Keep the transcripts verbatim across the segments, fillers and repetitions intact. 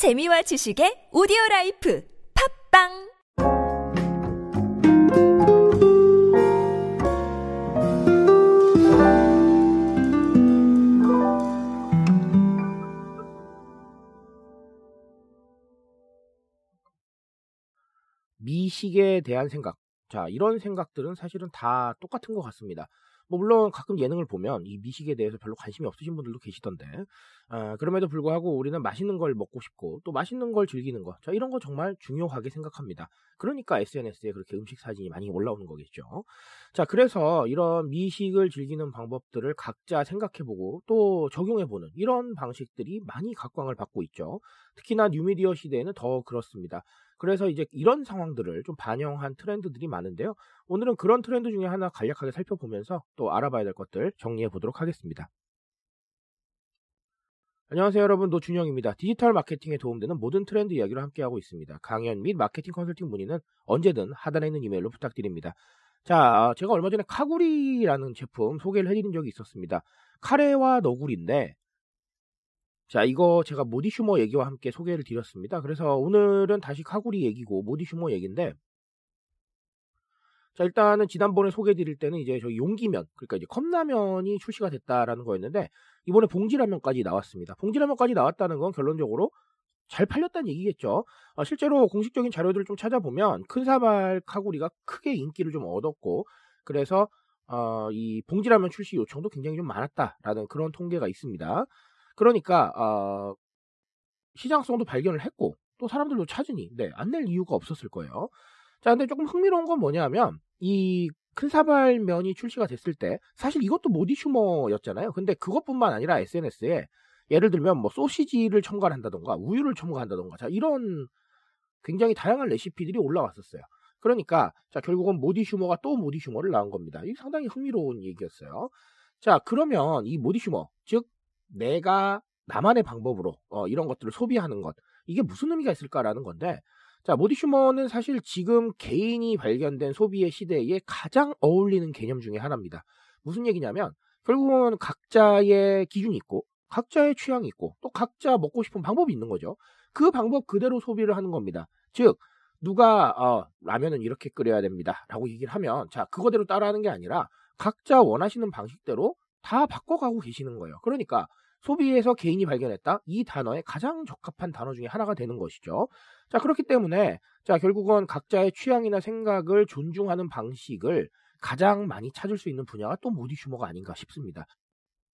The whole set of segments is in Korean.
재미와 지식의 오디오라이프 팝빵! 미식에 대한 생각, 자 이런 생각들은 사실은 다 똑같은 것 같습니다. 뭐 물론 가끔 예능을 보면 이 미식에 대해서 별로 관심이 없으신 분들도 계시던데 어, 그럼에도 불구하고 우리는 맛있는 걸 먹고 싶고 또 맛있는 걸 즐기는 것, 자 이런 거 정말 중요하게 생각합니다. 그러니까 에스엔에스에 그렇게 음식 사진이 많이 올라오는 거겠죠. 자 그래서 이런 미식을 즐기는 방법들을 각자 생각해보고 또 적용해보는 이런 방식들이 많이 각광을 받고 있죠. 특히나 뉴미디어 시대에는 더 그렇습니다. 그래서 이제 이런 상황들을 좀 반영한 트렌드들이 많은데요. 오늘은 그런 트렌드 중에 하나 간략하게 살펴보면서 또 알아봐야 될 것들 정리해 보도록 하겠습니다. 안녕하세요 여러분, 노준영입니다. 디지털 마케팅에 도움되는 모든 트렌드 이야기로 함께하고 있습니다. 강연 및 마케팅 컨설팅 문의는 언제든 하단에 있는 이메일로 부탁드립니다. 자, 제가 얼마 전에 카구리라는 제품 소개를 해드린 적이 있었습니다. 카레와 너구리인데 자 이거 제가 모디슈머 얘기와 함께 소개를 드렸습니다. 그래서 오늘은 다시 카구리 얘기고 모디슈머 얘기인데 자 일단은 지난번에 소개해 드릴 때는 이제 저희 용기면, 그러니까 이제 컵라면이 출시가 됐다라는 거였는데 이번에 봉지라면까지 나왔습니다. 봉지라면까지 나왔다는 건 결론적으로 잘 팔렸다는 얘기겠죠. 아, 실제로 공식적인 자료들을 좀 찾아보면 큰사발 카구리가 크게 인기를 좀 얻었고 그래서 어, 이 봉지라면 출시 요청도 굉장히 좀 많았다라는 그런 통계가 있습니다. 그러니까 어, 시장성도 발견을 했고 또 사람들도 찾으니 네, 안 낼 이유가 없었을 거예요. 자, 근데 조금 흥미로운 건 뭐냐면 이 큰사발면이 출시가 됐을 때 사실 이것도 모디슈머였잖아요. 근데 그것뿐만 아니라 에스엔에스에 예를 들면 뭐 소시지를 첨가한다던가 우유를 첨가한다던가 자, 이런 굉장히 다양한 레시피들이 올라왔었어요. 그러니까 자, 결국은 모디슈머가 또 모디슈머를 낳은 겁니다. 이게 상당히 흥미로운 얘기였어요. 자, 그러면 이 모디슈머, 즉 내가 나만의 방법으로 어, 이런 것들을 소비하는 것, 이게 무슨 의미가 있을까라는 건데 자 모디슈머는 사실 지금 개인이 발견된 소비의 시대에 가장 어울리는 개념 중에 하나입니다. 무슨 얘기냐면 결국은 각자의 기준이 있고 각자의 취향이 있고 또 각자 먹고 싶은 방법이 있는 거죠. 그 방법 그대로 소비를 하는 겁니다. 즉 누가 어, 라면은 이렇게 끓여야 됩니다 라고 얘기를 하면 자 그거대로 따라하는 게 아니라 각자 원하시는 방식대로 다 바꿔가고 계시는 거예요. 그러니까 소비에서 개인이 발견했다, 이 단어에 가장 적합한 단어 중에 하나가 되는 것이죠. 자 그렇기 때문에 자 결국은 각자의 취향이나 생각을 존중하는 방식을 가장 많이 찾을 수 있는 분야가 또 모디슈머가 아닌가 싶습니다.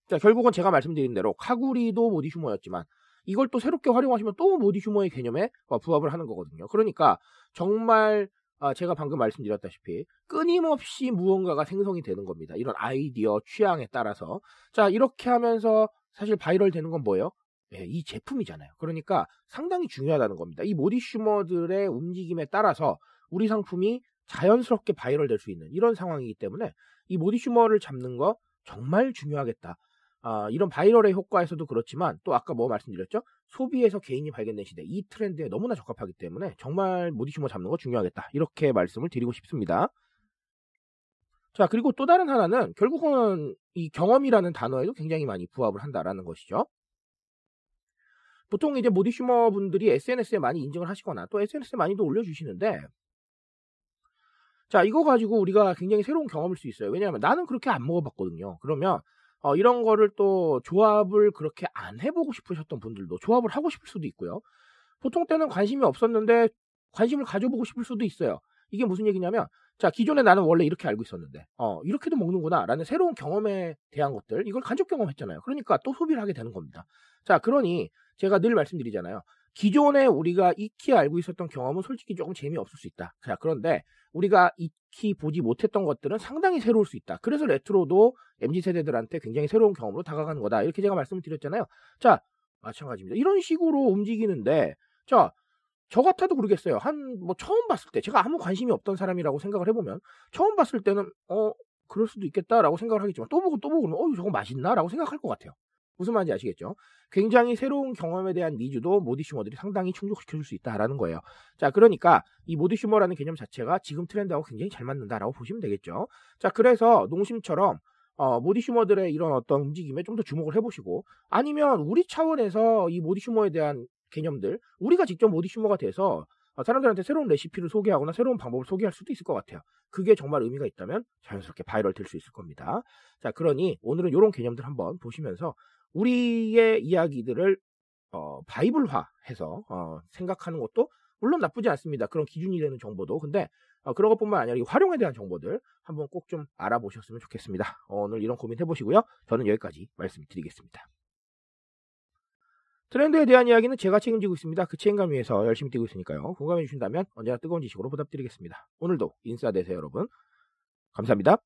자 결국은 제가 말씀드린 대로 카구리도 모디슈머였지만 이걸 또 새롭게 활용하시면 또 모디슈머의 개념에 부합을 하는 거거든요. 그러니까 정말 아, 제가 방금 말씀드렸다시피 끊임없이 무언가가 생성이 되는 겁니다. 이런 아이디어, 취향에 따라서 자 이렇게 하면서 사실 바이럴 되는 건 뭐예요? 네, 이 제품이잖아요. 그러니까 상당히 중요하다는 겁니다. 이 모디슈머들의 움직임에 따라서 우리 상품이 자연스럽게 바이럴 될 수 있는 이런 상황이기 때문에 이 모디슈머를 잡는 거 정말 중요하겠다. 아, 이런 바이럴의 효과에서도 그렇지만 또 아까 뭐 말씀드렸죠? 소비에서 개인이 발견된 시대, 이 트렌드에 너무나 적합하기 때문에 정말 모디슈머 잡는 거 중요하겠다. 이렇게 말씀을 드리고 싶습니다. 자 그리고 또 다른 하나는 결국은 이 경험이라는 단어에도 굉장히 많이 부합을 한다라는 것이죠. 보통 이제 모디슈머 분들이 에스엔에스에 많이 인증을 하시거나 또 에스엔에스에 많이도 올려주시는데 자 이거 가지고 우리가 굉장히 새로운 경험일 수 있어요. 왜냐하면 나는 그렇게 안 먹어봤거든요. 그러면 어, 이런 거를 또 조합을 그렇게 안 해보고 싶으셨던 분들도 조합을 하고 싶을 수도 있고요. 보통 때는 관심이 없었는데 관심을 가져보고 싶을 수도 있어요. 이게 무슨 얘기냐면 자 기존에 나는 원래 이렇게 알고 있었는데 어 이렇게도 먹는구나 라는 새로운 경험에 대한 것들, 이걸 간접 경험했잖아요. 그러니까 또 소비를 하게 되는 겁니다. 자 그러니 제가 늘 말씀드리잖아요. 기존에 우리가 익히 알고 있었던 경험은 솔직히 조금 재미없을 수 있다. 자 그런데 우리가 익히 보지 못했던 것들은 상당히 새로울 수 있다. 그래서 레트로도 엠지 세대들한테 굉장히 새로운 경험으로 다가가는 거다. 이렇게 제가 말씀을 드렸잖아요. 자 마찬가지입니다. 이런 식으로 움직이는데 자 저 같아도 그러겠어요. 한, 뭐, 처음 봤을 때, 제가 아무 관심이 없던 사람이라고 생각을 해보면, 처음 봤을 때는, 어, 그럴 수도 있겠다라고 생각을 하겠지만, 또 보고 또 보고, 그러면, 어, 저거 맛있나? 라고 생각할 것 같아요. 무슨 말인지 아시겠죠? 굉장히 새로운 경험에 대한 니즈도 모디슈머들이 상당히 충족시켜줄 수 있다라는 거예요. 자, 그러니까, 이 모디슈머라는 개념 자체가 지금 트렌드하고 굉장히 잘 맞는다라고 보시면 되겠죠. 자, 그래서, 농심처럼, 어, 모디슈머들의 이런 어떤 움직임에 좀 더 주목을 해보시고, 아니면, 우리 차원에서 이 모디슈머에 대한 개념들 우리가 직접 모디슈머가 돼서 사람들한테 새로운 레시피를 소개하거나 새로운 방법을 소개할 수도 있을 것 같아요. 그게 정말 의미가 있다면 자연스럽게 바이럴 될 수 있을 겁니다. 자, 그러니 오늘은 이런 개념들 한번 보시면서 우리의 이야기들을 어, 바이블화해서 어, 생각하는 것도 물론 나쁘지 않습니다. 그런 기준이 되는 정보도. 근데 어, 그런 것뿐만 아니라 이 활용에 대한 정보들 한번 꼭 좀 알아보셨으면 좋겠습니다. 어, 오늘 이런 고민 해보시고요. 저는 여기까지 말씀드리겠습니다. 트렌드에 대한 이야기는 제가 책임지고 있습니다. 그 책임감 위해서 열심히 뛰고 있으니까요. 공감해 주신다면 언제나 뜨거운 지식으로 보답드리겠습니다. 오늘도 인싸 되세요, 여러분. 감사합니다.